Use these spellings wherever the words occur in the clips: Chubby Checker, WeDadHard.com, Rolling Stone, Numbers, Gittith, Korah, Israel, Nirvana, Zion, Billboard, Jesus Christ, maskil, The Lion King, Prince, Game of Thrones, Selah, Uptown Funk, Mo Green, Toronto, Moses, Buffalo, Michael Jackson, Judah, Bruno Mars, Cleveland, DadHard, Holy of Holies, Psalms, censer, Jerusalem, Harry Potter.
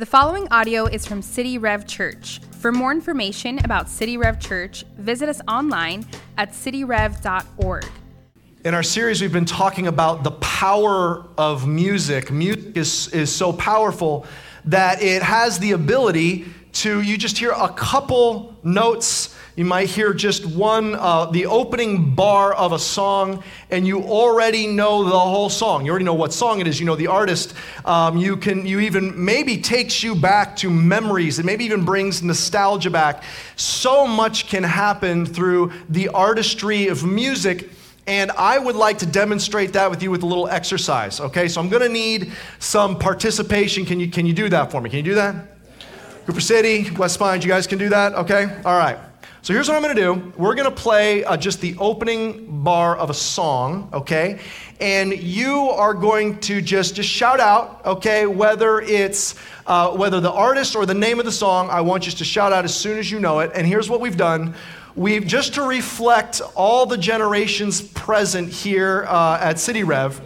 The following audio is from City Rev Church. For more information about City Rev Church, visit us online at cityrev.org. In our series, we've been talking about the power of music. Music is so powerful that it has the ability to, you just hear a couple notes, you might hear just one, the opening bar of a song, and you already know the whole song. You already know what song it is. You know the artist. You even maybe takes you back to memories. It maybe even brings nostalgia back. So much can happen through the artistry of music. And I would like to demonstrate that with you with a little exercise. Okay, so I'm going to need some participation. Can you do that for me? Can you do that? Cooper City, West Pines, you guys can do that? Okay, all right. So here's what I'm going to do. We're going to play just the opening bar of a song, okay? And you are going to just shout out, okay, whether it's whether the artist or the name of the song. I want you to shout out as soon as you know it. And here's what we've done. We've just to reflect all the generations present here at City Rev.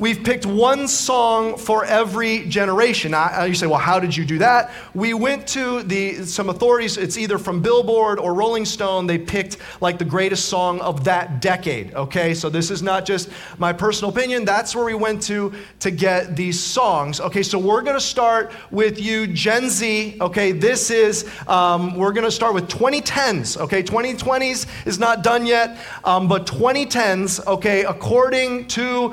We've picked one song for every generation. You say, well, how did you do that? We went to some authorities. It's either from Billboard or Rolling Stone. They picked like the greatest song of that decade, okay? So this is not just my personal opinion. That's where we went to get these songs. Okay, so we're gonna start with you, Gen Z, okay? This is, we're gonna start with 2010s, okay? 2020s is not done yet, but 2010s, okay? According to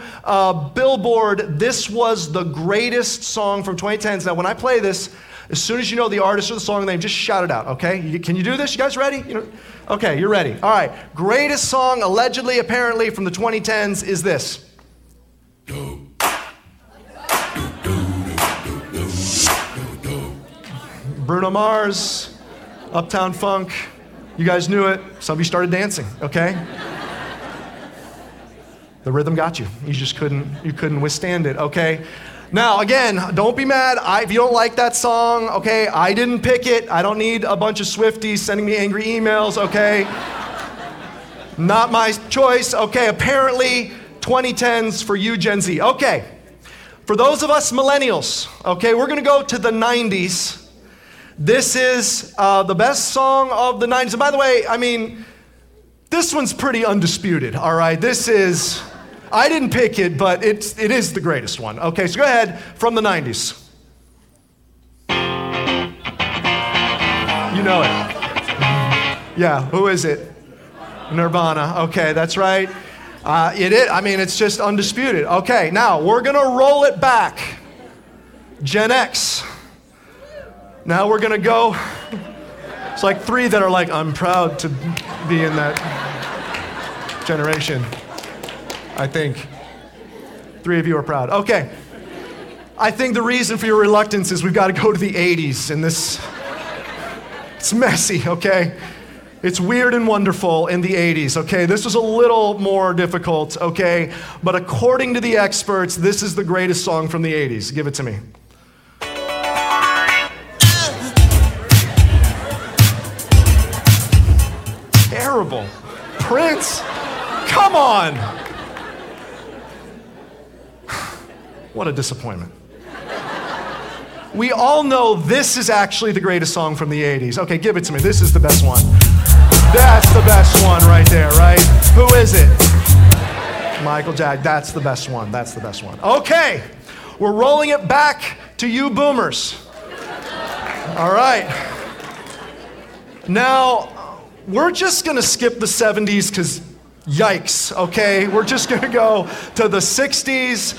Billboard, this was the greatest song from 2010s. Now, when I play this, as soon as you know the artist or the song name, just shout it out, okay? Can you do this? You guys ready? Okay, you're ready. All right. Greatest song, allegedly, apparently, from the 2010s is this. Bruno Mars, Uptown Funk. You guys knew it. Some of you started dancing, okay? The rhythm got you. You just couldn't withstand it, okay? Now, again, don't be mad if you don't like that song, okay? I didn't pick it. I don't need a bunch of Swifties sending me angry emails, okay? Not my choice, okay? Apparently, 2010s for you, Gen Z. Okay, for those of us millennials, okay, we're gonna go to the 90s. This is the best song of the 90s. And by the way, I mean, this one's pretty undisputed, all right? This is... I didn't pick it, but it is the greatest one. Okay, so go ahead, from the 90s. You know it. Yeah, who is it? Nirvana. Okay, that's right. It's just undisputed. Okay, now we're gonna roll it back. Gen X. Now we're gonna go... It's like three that are like, I'm proud to be in that generation. I think. Three of you are proud. Okay. I think the reason for your reluctance is we've got to go to the 80s, and it's messy, okay? It's weird and wonderful in the 80s, okay? This was a little more difficult, okay? But according to the experts, this is the greatest song from the 80s. Give it to me. Terrible. Prince, come on. What a disappointment. We all know this is actually the greatest song from the 80s. Okay, give it to me. This is the best one. That's the best one right there, right? Who is it? Michael Jackson. That's the best one. That's the best one. Okay, we're rolling it back to you boomers. All right. Now, we're just going to skip the 70s because yikes, okay? We're just going to go to the 60s.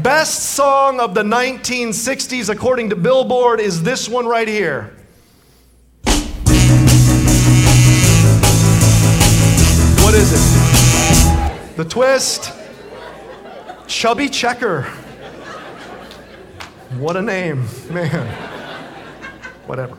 Best song of the 1960s, according to Billboard, is this one right here. What is it? The Twist. Chubby Checker. What a name, man. Whatever.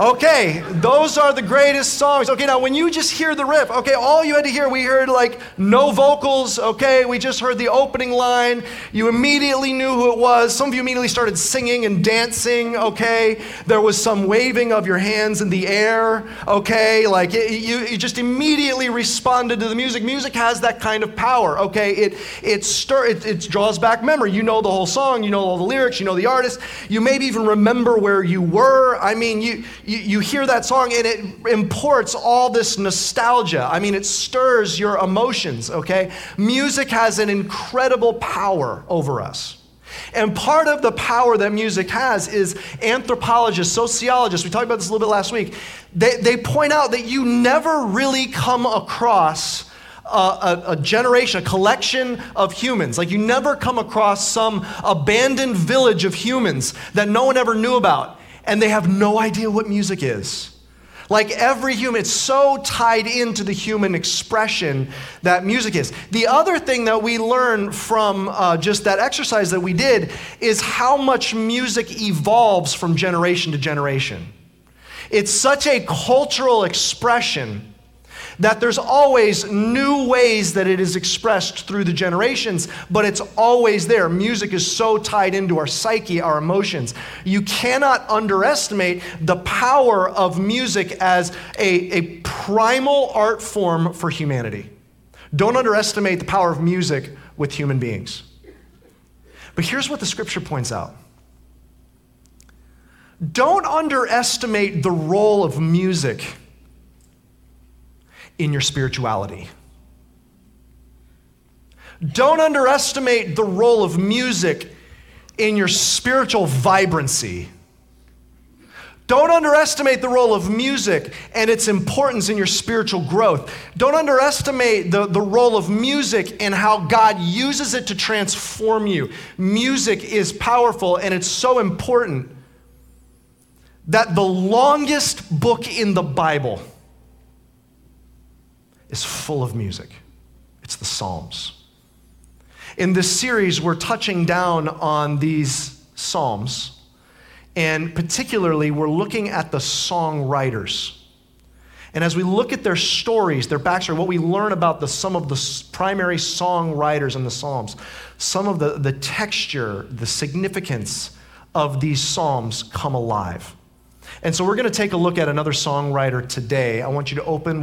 Okay, those are the greatest songs. Okay, now when you just hear the riff, okay, all you had to hear, we heard like no vocals, okay, we just heard the opening line. You immediately knew who it was. Some of you immediately started singing and dancing, okay. There was some waving of your hands in the air, okay. Like you just immediately responded to the music. Music has that kind of power, okay. It draws back memory. You know the whole song, you know all the lyrics, you know the artist. You maybe even remember where you were. I mean, you hear that song and it imports all this nostalgia. I mean, it stirs your emotions, okay? Music has an incredible power over us. And part of the power that music has is anthropologists, sociologists, we talked about this a little bit last week, they point out that you never really come across a generation, a collection of humans. Like you never come across some abandoned village of humans that no one ever knew about. And they have no idea what music is. Like every human, it's so tied into the human expression that music is. The other thing that we learn from just that exercise that we did is how much music evolves from generation to generation. It's such a cultural expression that there's always new ways that it is expressed through the generations, but it's always there. Music is so tied into our psyche, our emotions. You cannot underestimate the power of music as a primal art form for humanity. Don't underestimate the power of music with human beings. But here's what the scripture points out. Don't underestimate the role of music in your spirituality. Don't underestimate the role of music in your spiritual vibrancy. Don't underestimate the role of music and its importance in your spiritual growth. Don't underestimate the role of music and how God uses it to transform you. Music is powerful and it's so important that the longest book in the Bible is full of music. It's the Psalms. In this series, we're touching down on these Psalms, and particularly we're looking at the songwriters. And as we look at their stories, their backstory, what we learn about some of the primary songwriters in the Psalms, some of the texture, the significance of these Psalms come alive. And so we're going to take a look at another songwriter today. I want you to open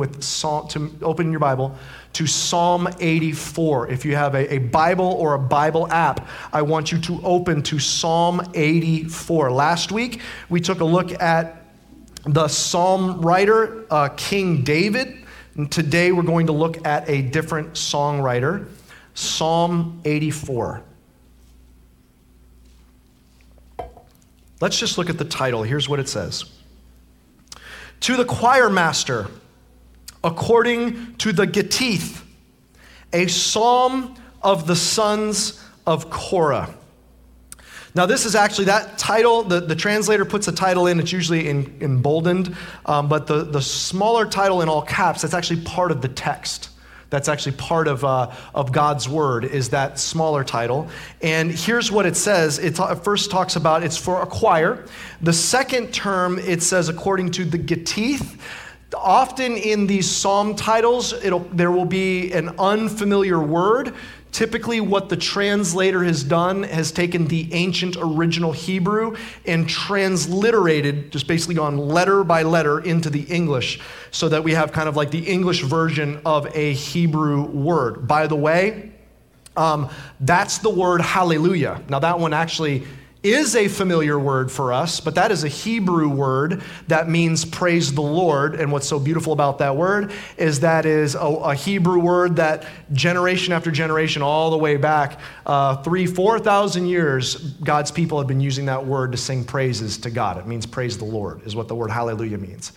your Bible to Psalm 84. If you have a Bible or a Bible app, I want you to open to Psalm 84. Last week, we took a look at the psalm writer, King David. And today, we're going to look at a different songwriter, Psalm 84. Let's just look at the title. Here's what it says. To the choir master, according to the Gittith, a psalm of the sons of Korah. Now this is actually that title, the translator puts a title in, it's usually emboldened, but the smaller title in all caps, that's actually part of the text. That's actually part of God's word, is that smaller title. And here's what it says. It first talks about it's for a choir. The second term, it says according to the Gittith. Often in these psalm titles, there will be an unfamiliar word. Typically what the translator has done has taken the ancient original Hebrew and transliterated, just basically gone letter by letter into the English so that we have kind of like the English version of a Hebrew word. By the way, that's the word hallelujah. Now that one actually is a familiar word for us, but that is a Hebrew word that means praise the Lord. And what's so beautiful about that word is that is a Hebrew word that generation after generation, all the way back 4,000 years, God's people have been using that word to sing praises to God. It means praise the Lord is what the word hallelujah means.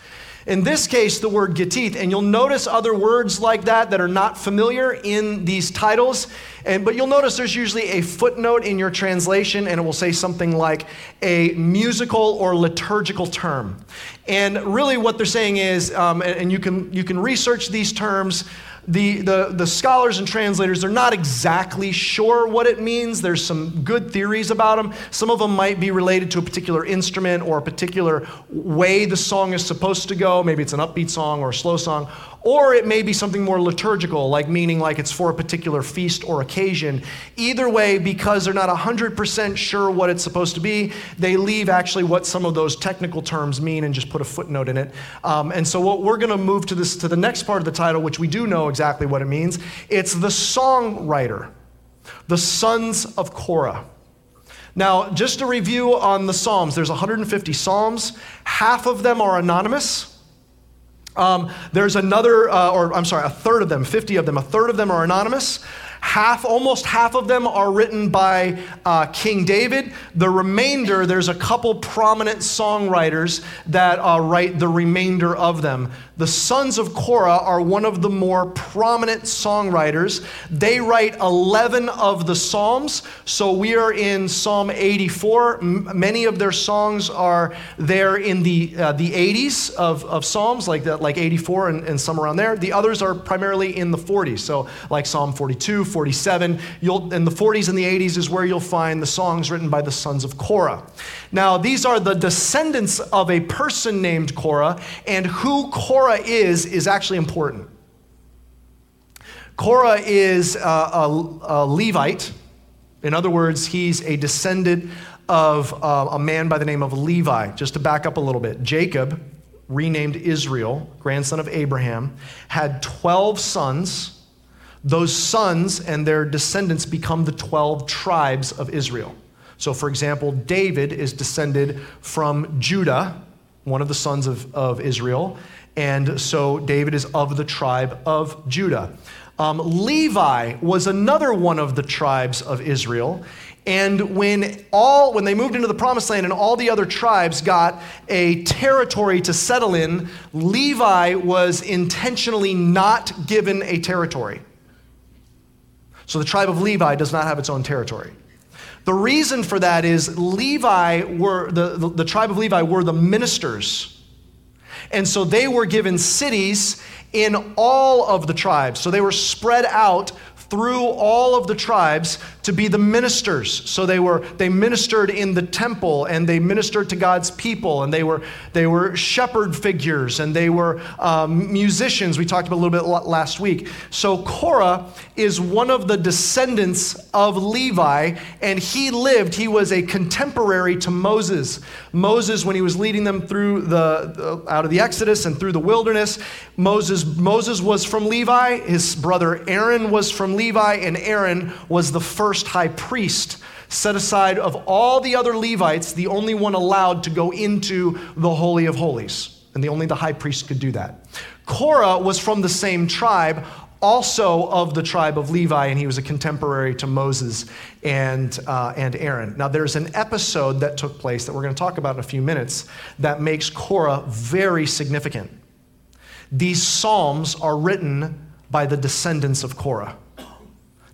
In this case, the word Gittith, and you'll notice other words like that are not familiar in these titles, but you'll notice there's usually a footnote in your translation, and it will say something like a musical or liturgical term. And really what they're saying is, and you can research these terms, The scholars and translators, they're not exactly sure what it means. There's some good theories about them. Some of them might be related to a particular instrument or a particular way the song is supposed to go. Maybe it's an upbeat song or a slow song. Or it may be something more liturgical, like meaning like it's for a particular feast or occasion. Either way, because they're not 100% sure what it's supposed to be, they leave actually what some of those technical terms mean and just put a footnote in it. And so what we're going to move to this to the next part of the title, which we do know exactly what it means. It's the songwriter, the sons of Korah. Now, just a review on the Psalms. There's 150 Psalms. Half of them are anonymous. There's another, a third of them, 50 of them, a third of them are anonymous. Almost half of them are written by King David. The remainder, there's a couple prominent songwriters that write the remainder of them. The sons of Korah are one of the more prominent songwriters. They write 11 of the Psalms. So we are in Psalm 84. Many of their songs are there in the 80s of Psalms, like 84 and some around there. The others are primarily in the 40s, so like Psalm 42, 47. In the 40s and the 80s is where you'll find the songs written by the sons of Korah. Now, these are the descendants of a person named Korah, and who Korah is actually important. Korah is a Levite. In other words, he's a descendant of a man by the name of Levi. Just to back up a little bit, Jacob, renamed Israel, grandson of Abraham, had 12 sons. Those sons and their descendants become the 12 tribes of Israel. So for example, David is descended from Judah, one of the sons of Israel, and so David is of the tribe of Judah. Levi was another one of the tribes of Israel, and when they moved into the Promised Land and all the other tribes got a territory to settle in, Levi was intentionally not given a territory. So the tribe of Levi does not have its own territory. The reason for that is the tribe of Levi were the ministers. And so they were given cities in all of the tribes. So they were spread out through all of the tribes to be the ministers. So they ministered in the temple, and they ministered to God's people, and they were shepherd figures, and they were musicians. We talked about a little bit last week. So Korah is one of the descendants of Levi, and he was a contemporary to Moses. Moses, when he was leading them through out of the Exodus and through the wilderness, Moses was from Levi, his brother Aaron was from Levi, and Aaron was the first high priest. Set aside of all the other Levites, the only one allowed to go into the Holy of Holies, and only the high priest could do that. Korah was from the same tribe, also of the tribe of Levi, and he was a contemporary to Moses and Aaron. Now, there's an episode that took place that we're going to talk about in a few minutes that makes Korah very significant. These Psalms are written by the descendants of Korah.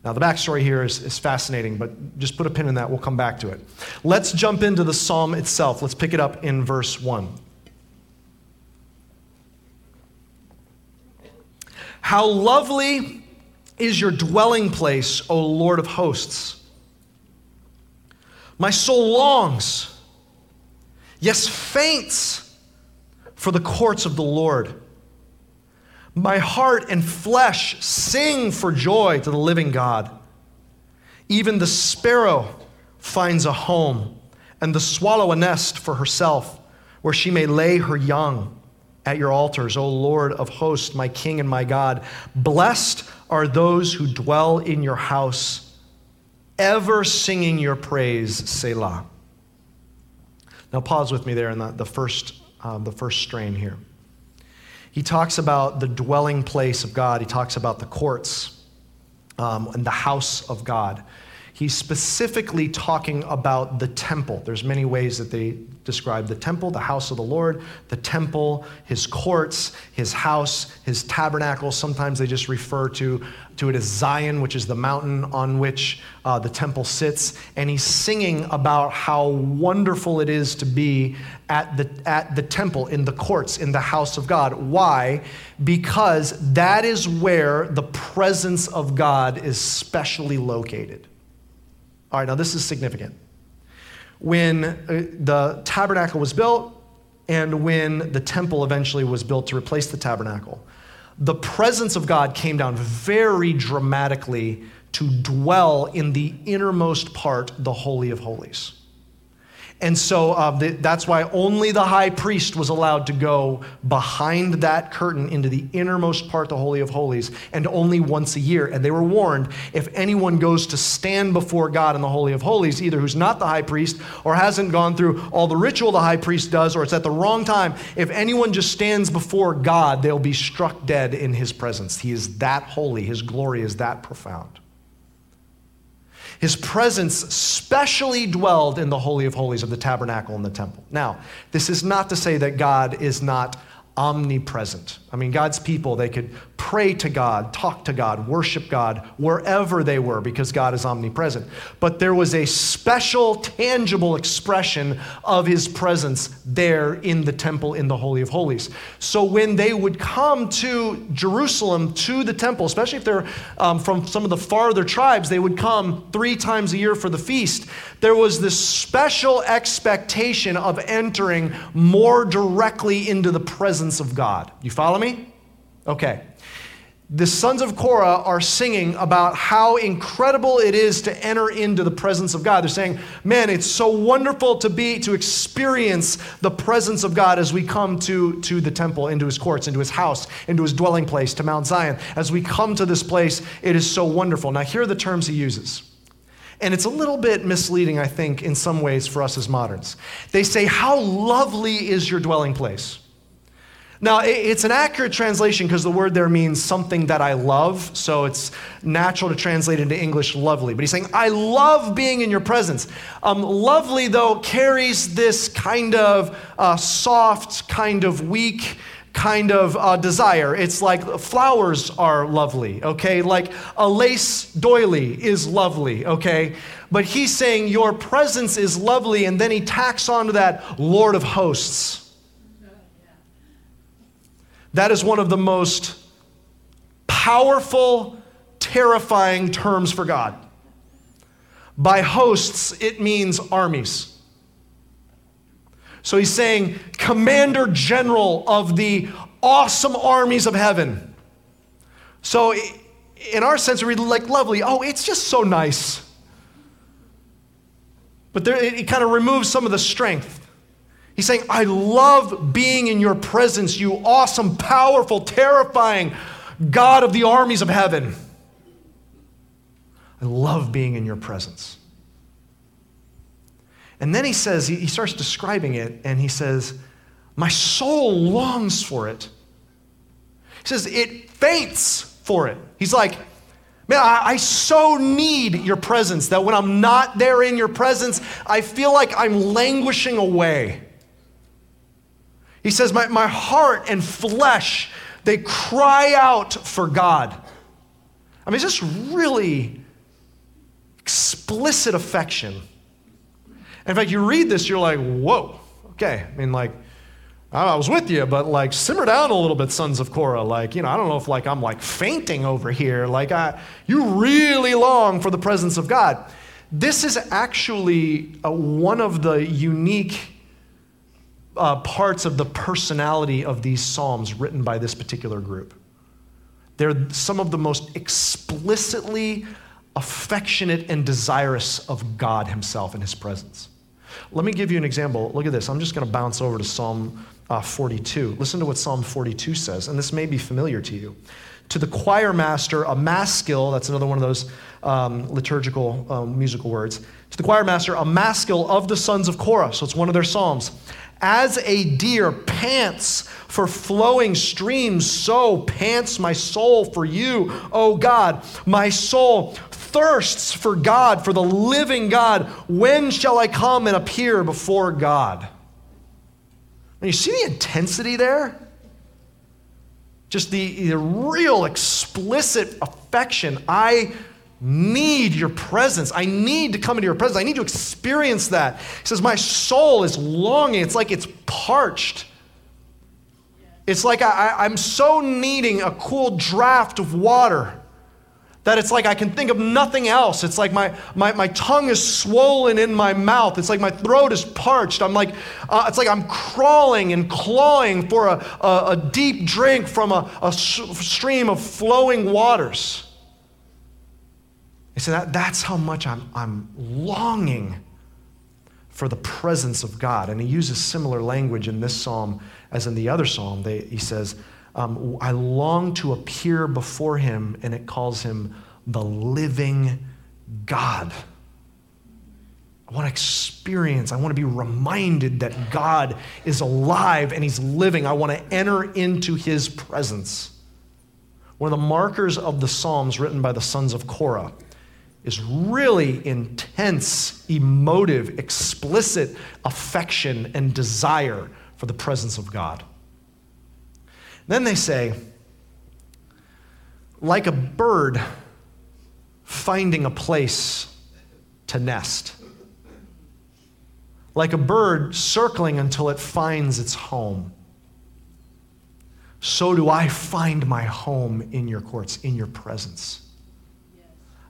Now, the backstory here is fascinating, but just put a pin in that. We'll come back to it. Let's jump into the psalm itself. Let's pick it up in verse 1. How lovely is your dwelling place, O Lord of hosts! My soul longs, yes, faints for the courts of the Lord. My heart and flesh sing for joy to the living God. Even the sparrow finds a home, and the swallow a nest for herself, where she may lay her young at your altars, O Lord of hosts, my King and my God. Blessed are those who dwell in your house, ever singing your praise, Selah. Now pause with me there in the first strain here. He talks about the dwelling place of God. He talks about the courts and the house of God. He's specifically talking about the temple. There's many ways that they describe the temple, the house of the Lord, the temple, his courts, his house, his tabernacle. Sometimes they just refer to it as Zion, which is the mountain on which the temple sits. And he's singing about how wonderful it is to be at the temple, in the courts, in the house of God. Why? Because that is where the presence of God is specially located. All right, now this is significant. When the tabernacle was built and when the temple eventually was built to replace the tabernacle, the presence of God came down very dramatically to dwell in the innermost part, the Holy of Holies. And so that's why only the high priest was allowed to go behind that curtain into the innermost part, the Holy of Holies, and only once a year. And they were warned, if anyone goes to stand before God in the Holy of Holies, either who's not the high priest or hasn't gone through all the ritual the high priest does, or it's at the wrong time, if anyone just stands before God, they'll be struck dead in his presence. He is that holy. His glory is that profound. His presence specially dwelled in the Holy of Holies of the tabernacle and the temple. Now, this is not to say that God is not omnipresent. I mean, God's people, they could pray to God, talk to God, worship God, wherever they were, because God is omnipresent. But there was a special, tangible expression of his presence there in the temple, in the Holy of Holies. So when they would come to Jerusalem, to the temple, especially if they're from some of the farther tribes, they would come 3 times a year for the feast. There was this special expectation of entering more directly into the presence of God. You follow me? Okay. The sons of Korah are singing about how incredible it is to enter into the presence of God. They're saying, man, it's so wonderful to experience the presence of God as we come to the temple, into his courts, into his house, into his dwelling place, to Mount Zion. As we come to this place, it is so wonderful. Now, here are the terms he uses. And it's a little bit misleading, I think, in some ways for us as moderns. They say, how lovely is your dwelling place? Now, it's an accurate translation because the word there means something that I love, so it's natural to translate into English lovely. But he's saying, I love being in your presence. Lovely, though, carries this kind of soft, kind of weak, kind of desire. It's like flowers are lovely, okay? Like a lace doily is lovely, okay? But he's saying your presence is lovely, and then he tacks onto that Lord of Hosts. That is one of the most powerful, terrifying terms for God. By hosts, it means armies. So he's saying, Commander General of the awesome armies of heaven. So in our sense, we read like lovely. Oh, it's just so nice. But there, it kind of removes some of the strength. He's saying, I love being in your presence, you awesome, powerful, terrifying God of the armies of heaven. I love being in your presence. And then he says, he starts describing it, and he says, my soul longs for it. He says, it faints for it. He's like, man, I so need your presence that when I'm not there in your presence, I feel like I'm languishing away. He says, my heart and flesh, they cry out for God. I mean, it's just really explicit affection. And in fact, you read this, you're like, whoa, okay. I mean, like, I was with you, but like, simmer down a little bit, sons of Korah. Like, you know, I don't know if like I'm like fainting over here. Like, you really long for the presence of God. This is actually one of the unique parts of the personality of these Psalms written by this particular group. They're some of the most explicitly affectionate and desirous of God himself and his presence. Let me give you an example. Look at this. I'm just going to bounce over to Psalm 42. Listen to what Psalm 42 says, and this may be familiar to you. To the choir master, a maskil, that's another one of those liturgical musical words. To the choir master, a maskil of the sons of Korah. So it's one of their psalms. As a deer pants for flowing streams, so pants my soul for you, O God. My soul thirsts for God, for the living God. When shall I come and appear before God? And you see the intensity there? Just the real explicit affection. I need your presence. I need to come into your presence. I need to experience that. He says, my soul is longing. It's like it's parched. It's like I'm so needing a cool draft of water that it's like I can think of nothing else. It's like my tongue is swollen in my mouth. It's like my throat is parched. I'm like, it's like I'm crawling and clawing for a deep drink from a stream of flowing waters. He said, that's how much I'm longing for the presence of God. And he uses similar language in this psalm as in the other psalm. He says, I long to appear before him, and it calls him the living God. I want to experience, I want to be reminded that God is alive and he's living. I want to enter into his presence. One of the markers of the Psalms written by the sons of Korah is really intense, emotive, explicit affection and desire for the presence of God. Then they say, like a bird finding a place to nest, like a bird circling until it finds its home, so do I find my home in your courts, in your presence.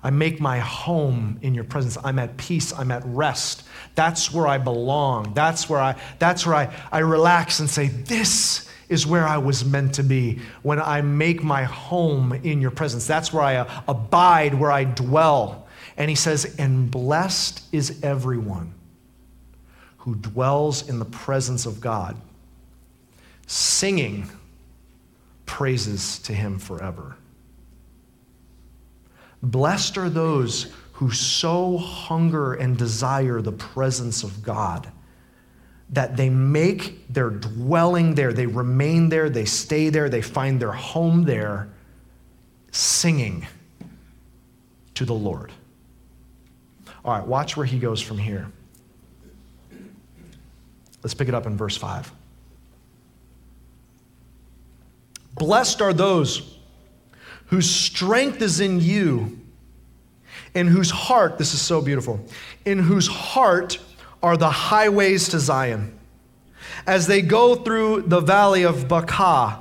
I make my home in your presence. I'm at peace. I'm at rest. That's where I belong. That's where I relax and say, this is where I was meant to be when I make my home in your presence. That's where I abide, where I dwell. And he says, and blessed is everyone who dwells in the presence of God, singing praises to him forever. Blessed are those who so hunger and desire the presence of God that they make their dwelling there, they remain there, they stay there, they find their home there, singing to the Lord. All right, watch where he goes from here. Let's pick it up in verse 5. Blessed are those whose strength is in you, in whose heart, this is so beautiful, in whose heart are the highways to Zion. As they go through the valley of Baca,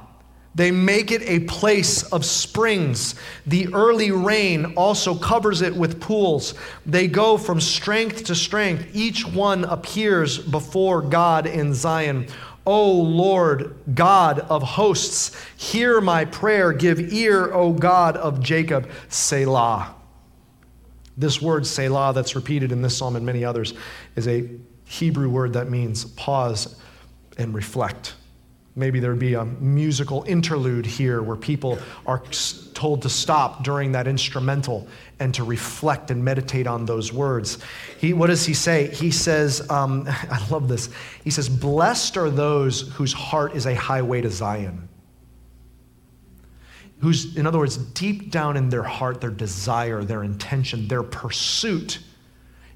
they make it a place of springs. The early rain also covers it with pools. They go from strength to strength. Each one appears before God in Zion. O Lord, God of hosts, hear my prayer. Give ear, O God of Jacob. Selah. This word Selah that's repeated in this psalm and many others is a Hebrew word that means pause and reflect. Maybe there'd be a musical interlude here where people are told to stop during that instrumental and to reflect and meditate on those words. What does he say? He says, I love this. He says, blessed are those whose heart is a highway to Zion. Who's, in other words, deep down in their heart, their desire, their intention, their pursuit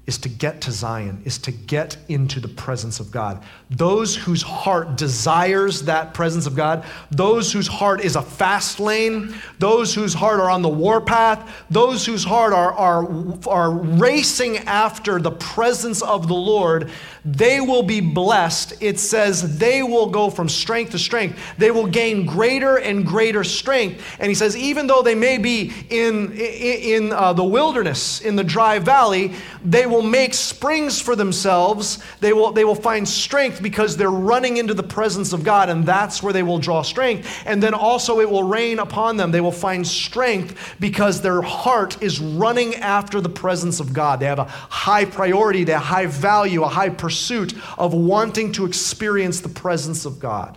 is to get to Zion, is to get into the presence of God. Those whose heart desires that presence of God, those whose heart is a fast lane, those whose heart are on the warpath, those whose heart are racing after the presence of the Lord, they will be blessed. It says they will go from strength to strength. They will gain greater and greater strength. And he says, even though they may be in the wilderness, in the dry valley, they will make springs for themselves. They will find strength because they're running into the presence of God, and that's where they will draw strength. And then also it will rain upon them. They will find strength because their heart is running after the presence of God. They have a high priority, they have a high value, a high pursuit of wanting to experience the presence of God.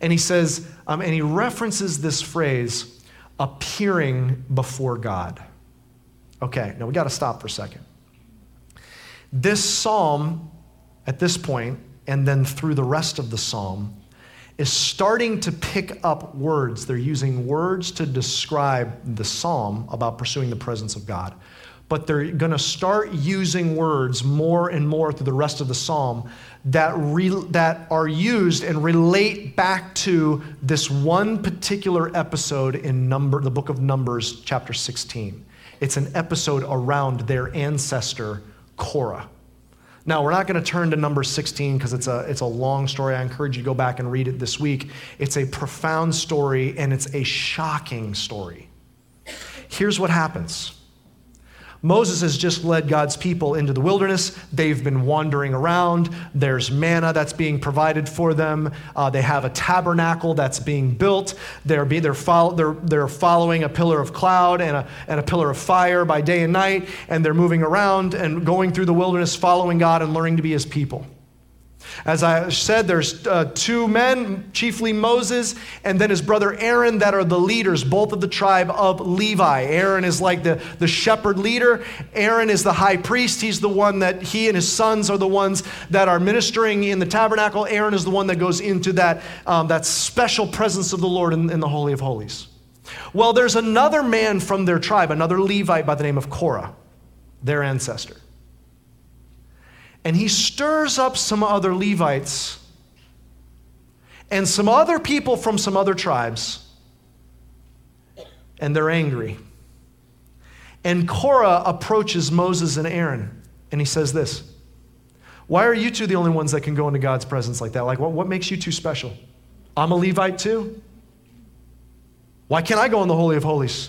And he says, and he references this phrase, appearing before God. Okay, now we got to stop for a second. This psalm, at this point, and then through the rest of the psalm, is starting to pick up words. They're using words to describe the psalm about pursuing the presence of God. But they're going to start using words more and more through the rest of the psalm that are used and relate back to this one particular episode in the book of Numbers, chapter 16. It's an episode around their ancestor, Korah. Now, we're not going to turn to Numbers 16 because it's a long story. I encourage you to go back and read it this week. It's a profound story, and it's a shocking story. Here's what happens. Moses has just led God's people into the wilderness. They've been wandering around. There's manna that's being provided for them. They have a tabernacle that's being built. They're following a pillar of cloud and a pillar of fire by day and night, and they're moving around and going through the wilderness, following God and learning to be his people. As I said, there's two men, chiefly Moses, and then his brother Aaron, that are the leaders, both of the tribe of Levi. Aaron is like the shepherd leader. Aaron is the high priest. He's the one that he and his sons are the ones that are ministering in the tabernacle. Aaron is the one that goes into that special presence of the Lord in the Holy of Holies. Well, there's another man from their tribe, another Levite by the name of Korah, their ancestor. And he stirs up some other Levites and some other people from some other tribes, and they're angry. And Korah approaches Moses and Aaron, and he says this, "Why are you two the only ones that can go into God's presence like that? Like, what makes you two special? I'm a Levite too. Why can't I go in the Holy of Holies?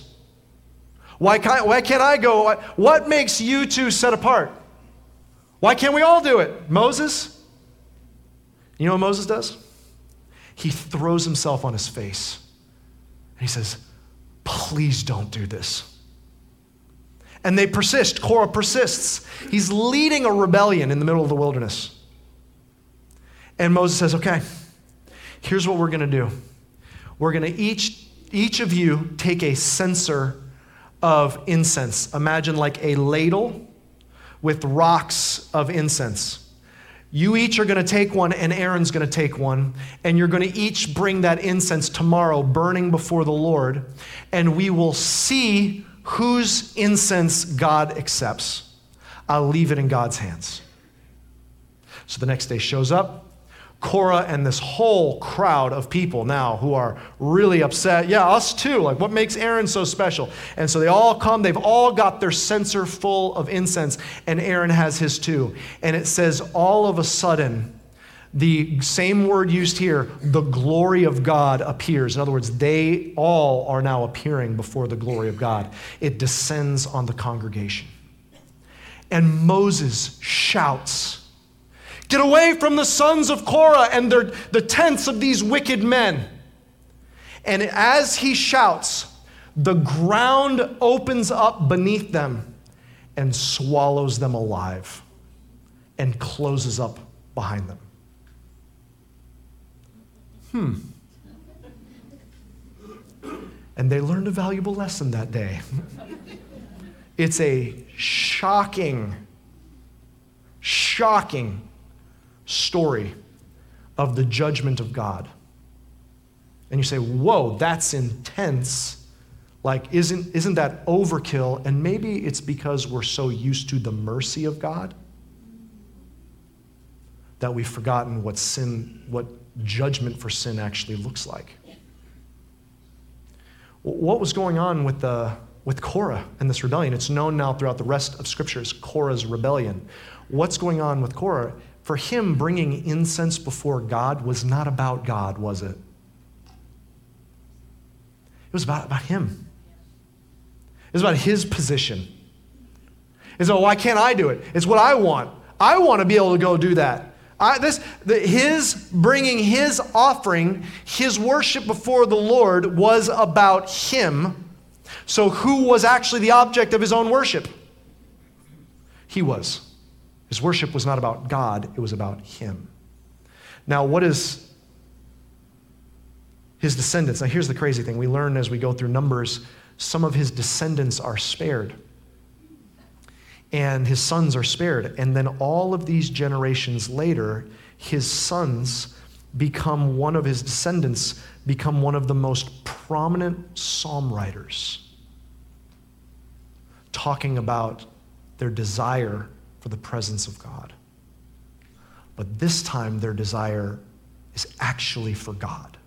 Why can't I go? What makes you two set apart? Why can't we all do it? Moses?" You know what Moses does? He throws himself on his face. And he says, "Please don't do this." And they persist. Korah persists. He's leading a rebellion in the middle of the wilderness. And Moses says, "Okay, here's what we're going to do. We're going to each of you take a censer of incense. Imagine like a ladle with rocks of incense. You each are going to take one, and Aaron's going to take one, and you're going to each bring that incense tomorrow burning before the Lord, and we will see whose incense God accepts. I'll leave it in God's hands." So the next day shows up, Korah and this whole crowd of people now who are really upset. Yeah, us too. Like, what makes Aaron so special? And so they all come. They've all got their censer full of incense, and Aaron has his too. And it says all of a sudden, the same word used here, the glory of God appears. In other words, they all are now appearing before the glory of God. It descends on the congregation. And Moses shouts, "Get away from the sons of Korah and the tents of these wicked men." And as he shouts, the ground opens up beneath them and swallows them alive and closes up behind them. And they learned a valuable lesson that day. It's a shocking story of the judgment of God. And you say, "Whoa, that's intense. Like, isn't that overkill?" And maybe it's because we're so used to the mercy of God that we've forgotten what judgment for sin actually looks like. What was going on with Korah and this rebellion? It's known now throughout the rest of Scripture as Korah's rebellion. What's going on with Korah? For him, bringing incense before God was not about God, was it? It was about him. It was about his position. It's, "Oh, why can't I do it? It's what I want. I want to be able to go do that." His bringing his offering, his worship before the Lord was about him. So who was actually the object of his own worship? He was. His worship was not about God, it was about him. Now, what is his descendants? Now, here's the crazy thing. We learn as we go through Numbers, some of his descendants are spared. And his sons are spared. And then all of these generations later, his sons become one of his descendants, become one of the most prominent psalm writers, talking about their desire for the presence of God. But this time their desire is actually for God.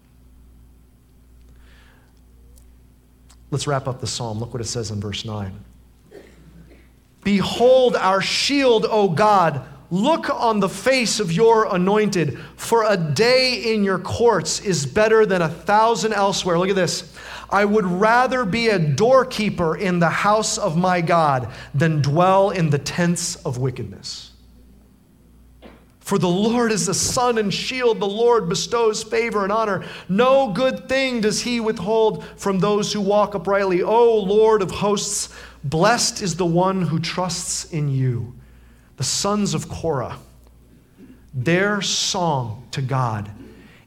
Let's wrap up the psalm. Look what it says in verse 9. Behold our shield, O God. Look on the face of your anointed, for a day in your courts is better than 1,000 elsewhere. Look at this. I would rather be a doorkeeper in the house of my God than dwell in the tents of wickedness. For the Lord is the sun and shield. The Lord bestows favor and honor. No good thing does he withhold from those who walk uprightly. O Lord of hosts, blessed is the one who trusts in you. The sons of Korah, their song to God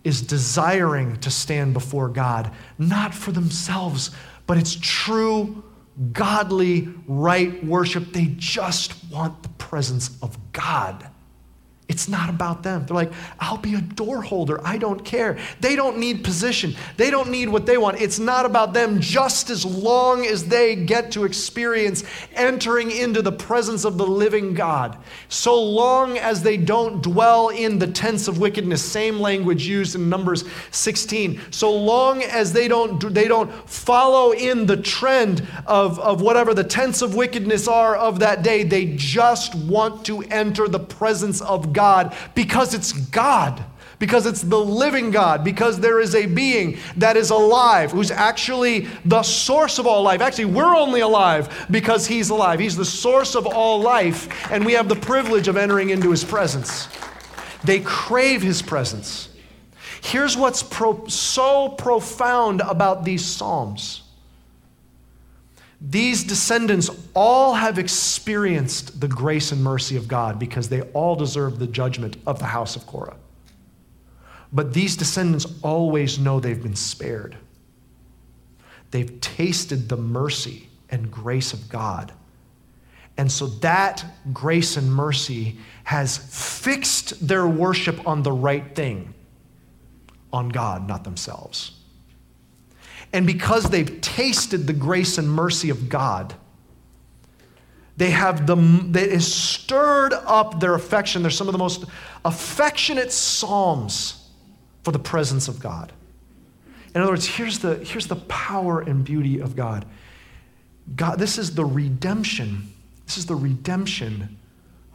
is desiring to stand before God, not for themselves, but it's true, godly, right worship. They just want the presence of God. It's not about them. They're like, I'll be a door holder. I don't care. They don't need position. They don't need what they want. It's not about them. Just as long as they get to experience entering into the presence of the living God, so long as they don't dwell in the tents of wickedness, same language used in Numbers 16, so long as they don't follow in the trend of whatever the tents of wickedness are of that day, they just want to enter the presence of God, because it's God, because it's the living God, because there is a being that is alive, who's actually the source of all life. Actually, we're only alive because he's alive. He's the source of all life, and we have the privilege of entering into his presence. They crave his presence. Here's what's so profound about these Psalms. These descendants all have experienced the grace and mercy of God because they all deserve the judgment of the house of Korah. But these descendants always know they've been spared. They've tasted the mercy and grace of God. And so that grace and mercy has fixed their worship on the right thing, on God, not themselves. And because they've tasted the grace and mercy of God, it has stirred up their affection. They're some of the most affectionate psalms for the presence of God. In other words, here's the power and beauty of God. God, this is the redemption. This is the redemption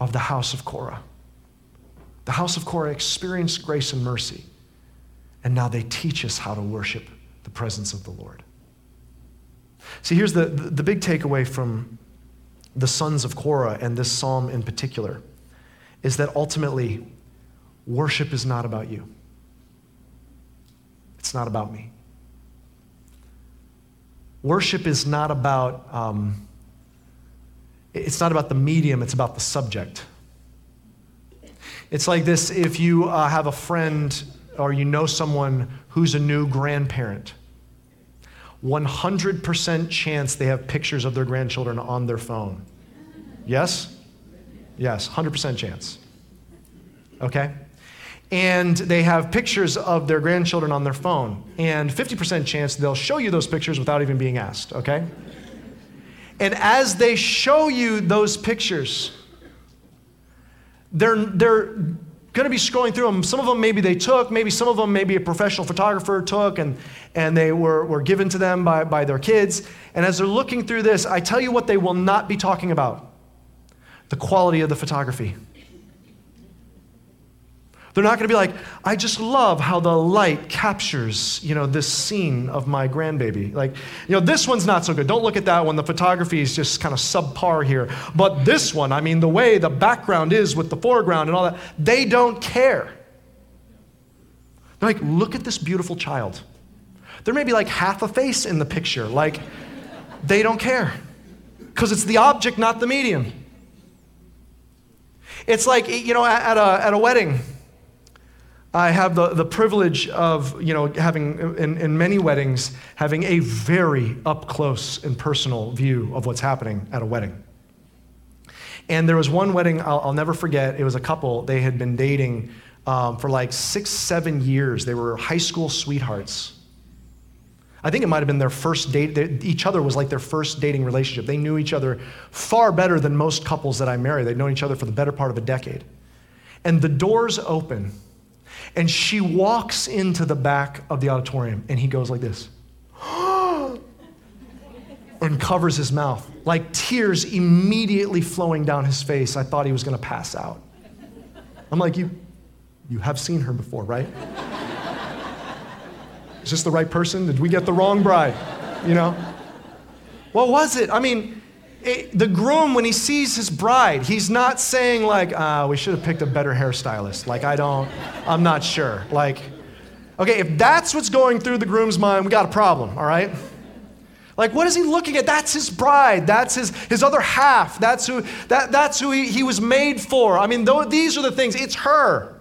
of the house of Korah. The house of Korah experienced grace and mercy, and now they teach us how to worship the presence of the Lord. See, here's the big takeaway from the sons of Korah and this psalm in particular, is that ultimately, worship is not about you. It's not about me. Worship is not about, it's not about the medium, it's about the subject. It's like this, if you have a friend or you know someone who's a new grandparent, 100% chance they have pictures of their grandchildren on their phone. Yes? Yes, 100% chance. Okay? And they have pictures of their grandchildren on their phone, and 50% chance they'll show you those pictures without even being asked, okay? And as they show you those pictures, they're going to be scrolling through them. Some of them maybe they took, maybe some of them maybe a professional photographer took and they were given to them by their kids. And as they're looking through this, I tell you what they will not be talking about: the quality of the photography. They're not going to be like, I just love how the light captures, this scene of my grandbaby. Like, this one's not so good. Don't look at that one. The photography is just kind of subpar here. But this one, the way the background is with the foreground and all that, they don't care. They're like, look at this beautiful child. There may be like half a face in the picture. Like, they don't care. Because it's the object, not the medium. It's like, at a wedding, I have the privilege of, having, in many weddings, having a very up-close and personal view of what's happening at a wedding. And there was one wedding I'll never forget. It was a couple. They had been dating for like 6-7 years. They were high school sweethearts. I think it might have been their first date. Each other was like their first dating relationship. They knew each other far better than most couples that I marry. They'd known each other for the better part of a decade. And the doors open, and she walks into the back of the auditorium, and he goes like this, and covers his mouth, like tears immediately flowing down his face. I thought he was gonna pass out. I'm like, you have seen her before, right? Is this the right person? Did we get the wrong bride? You know? What was it? I mean, the groom, when he sees his bride, he's not saying like, we should have picked a better hairstylist. Like, I'm not sure. Like, okay, if that's what's going through the groom's mind, we got a problem, all right? Like, what is he looking at? That's his bride. That's his other half. That's who he was made for. I mean, these are the things. It's her.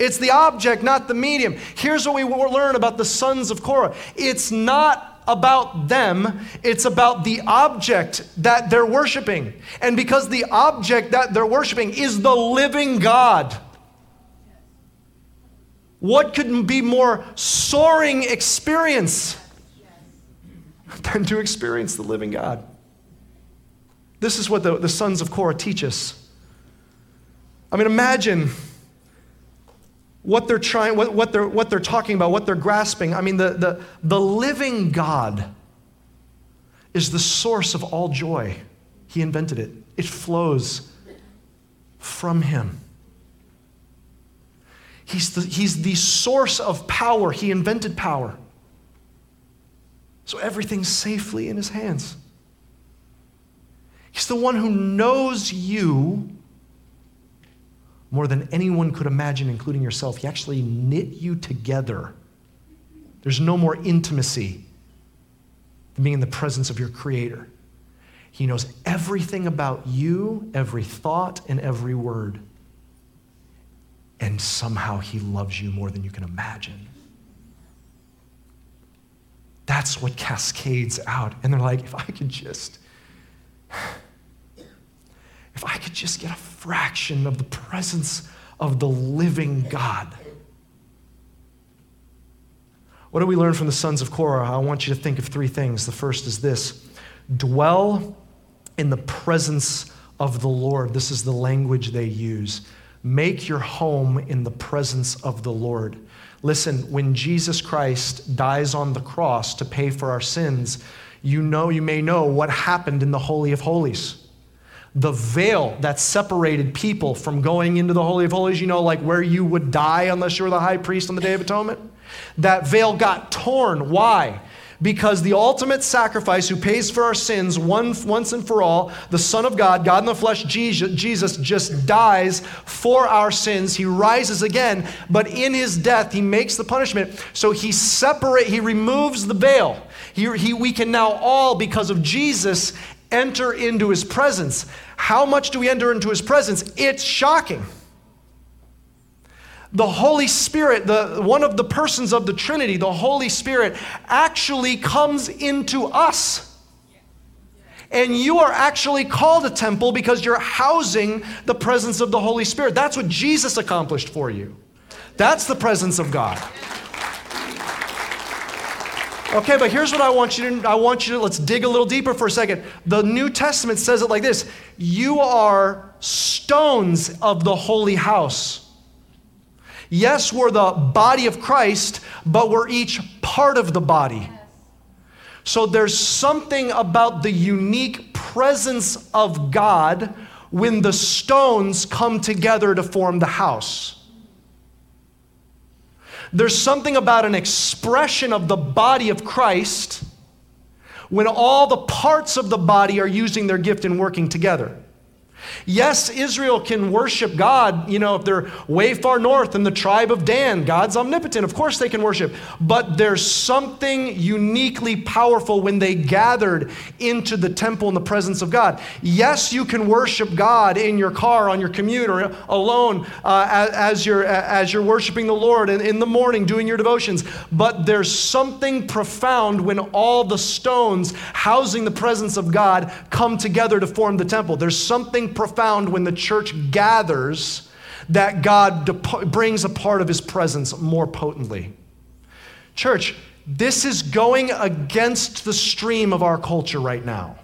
It's the object, not the medium. Here's what we learn about the sons of Korah. It's not about them. It's about the object that they're worshiping. And because the object that they're worshiping is the living God, what could be more soaring experience than to experience the living God? This is what the sons of Korah teach us. I mean, imagine what they're talking about, what they're grasping. I mean, the living God is the source of all joy. He invented it. It flows from him. He's the source of power. He invented power. So everything's safely in his hands. He's the one who knows you more than anyone could imagine, including yourself. He actually knit you together. There's no more intimacy than being in the presence of your Creator. He knows everything about you, every thought and every word. And somehow he loves you more than you can imagine. That's what cascades out. And they're like, if I could just get a fraction of the presence of the living God. What do we learn from the sons of Korah? I want you to think of three things. The first is this: dwell in the presence of the Lord. This is the language they use. Make your home in the presence of the Lord. Listen, when Jesus Christ dies on the cross to pay for our sins, you may know what happened in the Holy of Holies. The veil that separated people from going into the Holy of Holies, like where you would die unless you were the high priest on the Day of Atonement, that veil got torn. Why? Because the ultimate sacrifice who pays for our sins once and for all, the Son of God, God in the flesh, Jesus, just dies for our sins. He rises again, but in his death, he makes the punishment. So he removes the veil. We can now all, because of Jesus, enter into his presence. How much do we enter into his presence? It's shocking. The Holy Spirit, one of the persons of the Trinity, the Holy Spirit, actually comes into us. And you are actually called a temple because you're housing the presence of the Holy Spirit. That's what Jesus accomplished for you. That's the presence of God. Okay, but here's what I want you to, let's dig a little deeper for a second. The New Testament says it like this: you are stones of the holy house. Yes, we're the body of Christ, but we're each part of the body. So there's something about the unique presence of God when the stones come together to form the house. There's something about an expression of the body of Christ when all the parts of the body are using their gift and working together. Yes, Israel can worship God, if they're way far north in the tribe of Dan, God's omnipotent, of course they can worship. But there's something uniquely powerful when they gathered into the temple in the presence of God. Yes, you can worship God in your car, on your commute, or alone as you're worshiping the Lord in the morning, doing your devotions. But there's something profound when all the stones housing the presence of God come together to form the temple. There's something profound when the church gathers that God brings a part of his presence more potently. Church, this is going against the stream of our culture right now.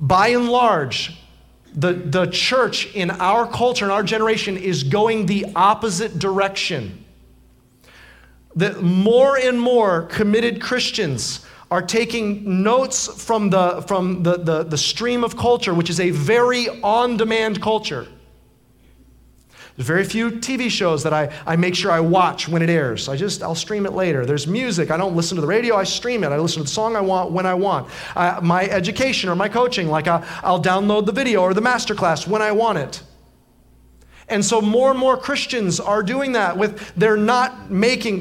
By and large, the church in our culture, in our generation, is going the opposite direction. That more and more committed Christians are taking notes from the stream of culture, which is a very on-demand culture. There's very few TV shows that I make sure I watch when it airs. I'll stream it later. There's music. I don't listen to the radio. I stream it. I listen to the song I want when I want. My education or my coaching, I'll download the video or the masterclass when I want it. And so more and more Christians are doing that they're not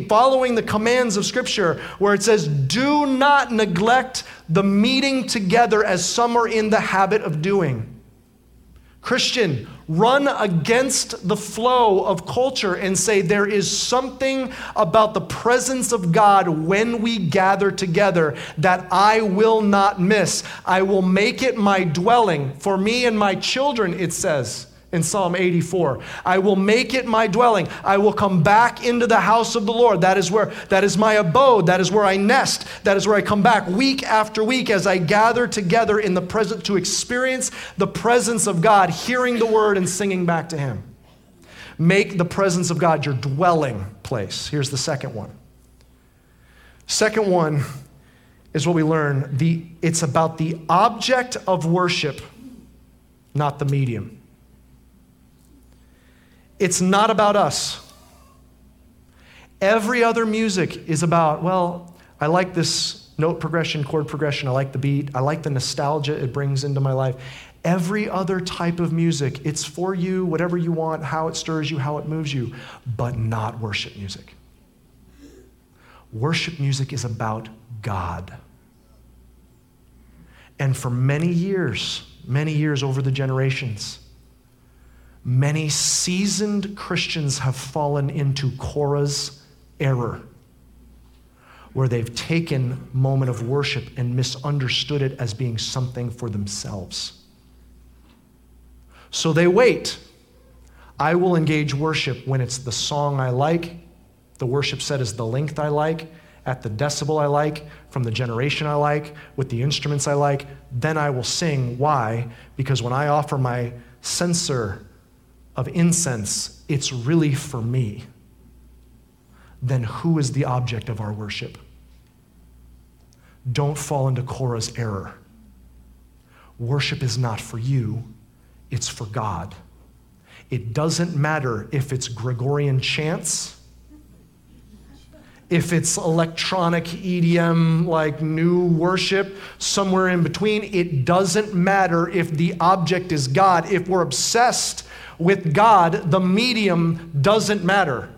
following the commands of Scripture where it says, do not neglect the meeting together as some are in the habit of doing. Christian, run against the flow of culture and say there is something about the presence of God when we gather together that I will not miss. I will make it my dwelling for me and my children, it says in Psalm 84. I will make it my dwelling. I will come back into the house of the Lord. That is my abode. That is where I nest. That is where I come back week after week as I gather together in the present to experience the presence of God, hearing the word and singing back to him. Make the presence of God your dwelling place. Here's the second one. Second one is what we learn. It's about the object of worship, not the medium. It's not about us. Every other music is about, I like this note progression, chord progression. I like the beat. I like the nostalgia it brings into my life. Every other type of music, it's for you, whatever you want, how it stirs you, how it moves you, but not worship music. Worship music is about God. And for many years over the generations, many seasoned Christians have fallen into Korah's error, where they've taken moment of worship and misunderstood it as being something for themselves. So they wait. I will engage worship when it's the song I like, the worship set is the length I like, at the decibel I like, from the generation I like, with the instruments I like, then I will sing. Why? Because when I offer my censer of incense, it's really for me. Then who is the object of our worship? Don't fall into Korah's error. Worship is not for you, it's for God. It doesn't matter if it's Gregorian chants, if it's electronic EDM, like new worship, somewhere in between. It doesn't matter if the object is God. If we're obsessed with God, the medium doesn't matter.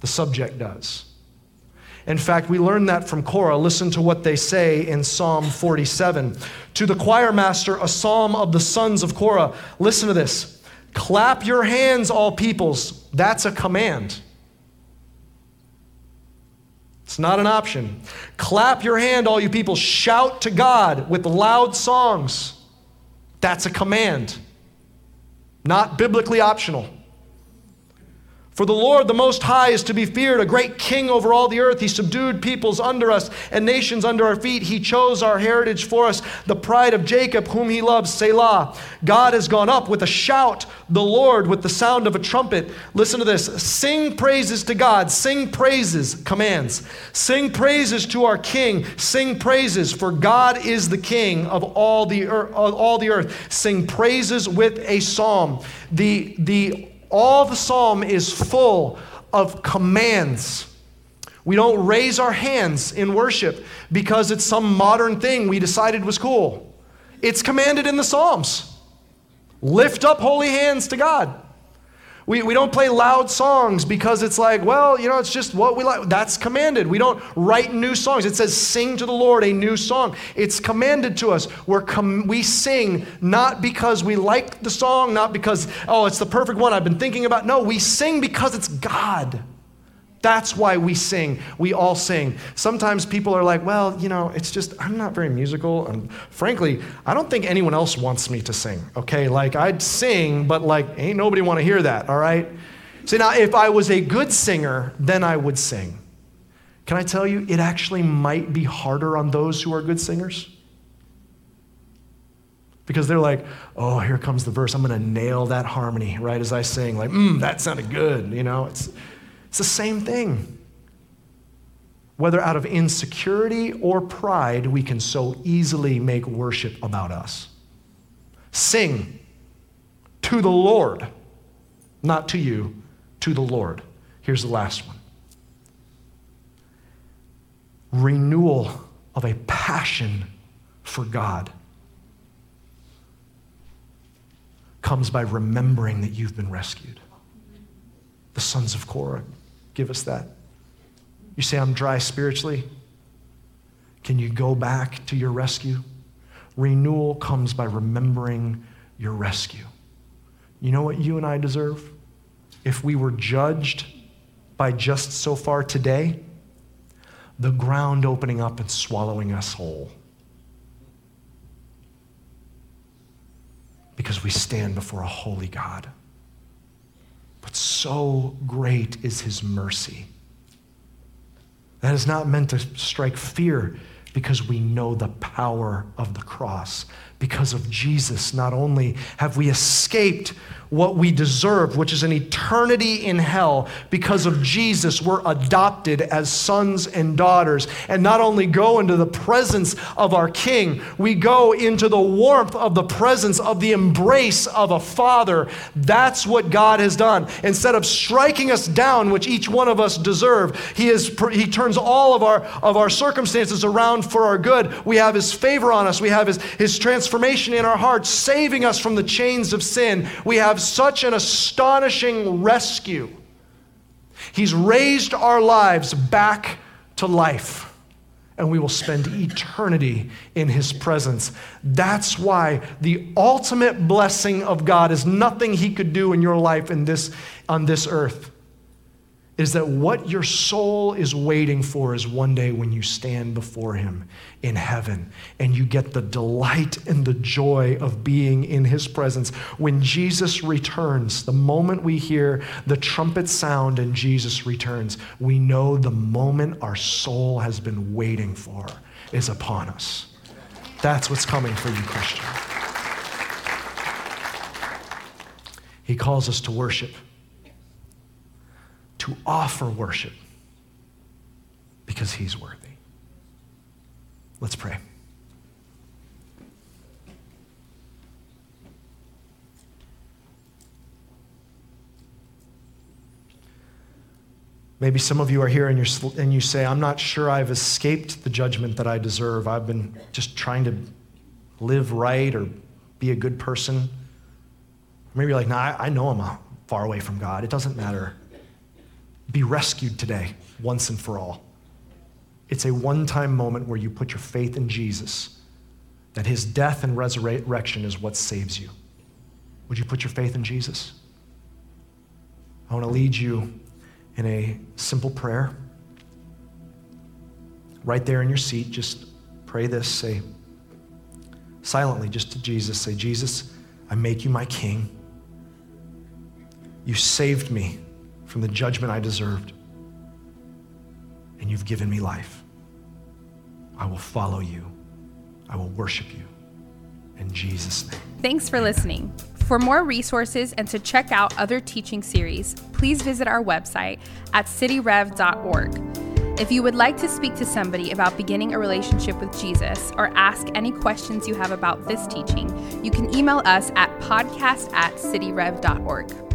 The subject does. In fact, we learn that from Korah. Listen to what they say in Psalm 47. To the choir master, a psalm of the sons of Korah. Listen to this. Clap your hands, all peoples. That's a command. It's not an option. Clap your hand, all you people. Shout to God with loud songs. That's a command, not biblically optional. For the Lord, the Most High, is to be feared, a great king over all the earth. He subdued peoples under us and nations under our feet. He chose our heritage for us, the pride of Jacob, whom he loves, Selah. God has gone up with a shout, the Lord with the sound of a trumpet. Listen to this. Sing praises to God. Sing praises, commands. Sing praises to our King. Sing praises, for God is the King of all the earth. Sing praises with a psalm. All the psalm is full of commands. We don't raise our hands in worship because it's some modern thing we decided was cool. It's commanded in the Psalms. Lift up holy hands to God. We don't play loud songs because it's it's just what we like. That's commanded. We don't write new songs. It says, sing to the Lord a new song. It's commanded to us. We sing not because we like the song, not because, it's the perfect one I've been thinking about. No, we sing because it's God. That's why we sing. We all sing. Sometimes people are like, well, you know, it's just, I'm not very musical. And frankly, I don't think anyone else wants me to sing, okay? Like, I'd sing, but like, ain't nobody want to hear that, all right? See, now, if I was a good singer, then I would sing. Can I tell you, it actually might be harder on those who are good singers? Because they're like, oh, here comes the verse. I'm going to nail that harmony right as I sing. Like, that sounded good, you know? It's the same thing. Whether out of insecurity or pride, we can so easily make worship about us. Sing to the Lord, not to you, to the Lord. Here's the last one. Renewal of a passion for God comes by remembering that you've been rescued. The sons of Korah give us that. You say, I'm dry spiritually. Can you go back to your rescue? Renewal comes by remembering your rescue. You know what you and I deserve? If we were judged by just so far today, the ground opening up and swallowing us whole. Because we stand before a holy God. But so great is his mercy. That is not meant to strike fear, because we know the power of the cross. Because of Jesus, not only have we escaped what we deserved, which is an eternity in hell, because of Jesus, we're adopted as sons and daughters, and not only go into the presence of our King, we go into the warmth of the presence of the embrace of a Father. That's what God has done. Instead of striking us down, which each one of us deserve, He turns all of our circumstances around for our good. We have His favor on us. We have His transformation in our hearts, saving us from the chains of sin. We have such an astonishing rescue. He's raised our lives back to life, and we will spend eternity in His presence. That's why the ultimate blessing of God is nothing He could do in your life on this earth. Is that what your soul is waiting for is one day when you stand before Him in heaven and you get the delight and the joy of being in His presence. When Jesus returns, the moment we hear the trumpet sound and Jesus returns, we know the moment our soul has been waiting for is upon us. That's what's coming for you, Christian. He calls us to worship. To offer worship because He's worthy. Let's pray. Maybe some of you are here and you say, I'm not sure I've escaped the judgment that I deserve. I've been just trying to live right or be a good person. Maybe you're like, I know I'm far away from God. It doesn't matter. Be rescued today, once and for all. It's a one-time moment where you put your faith in Jesus, that His death and resurrection is what saves you. Would you put your faith in Jesus? I want to lead you in a simple prayer. Right there in your seat, just pray this, say, silently just to Jesus, say, Jesus, I make you my King. You saved me from the judgment I deserved, and you've given me life. I will follow you. I will worship you. In Jesus' name. Thanks for listening. For more resources and to check out other teaching series, please visit our website at cityrev.org. If you would like to speak to somebody about beginning a relationship with Jesus or ask any questions you have about this teaching, you can email us at podcast@cityrev.org.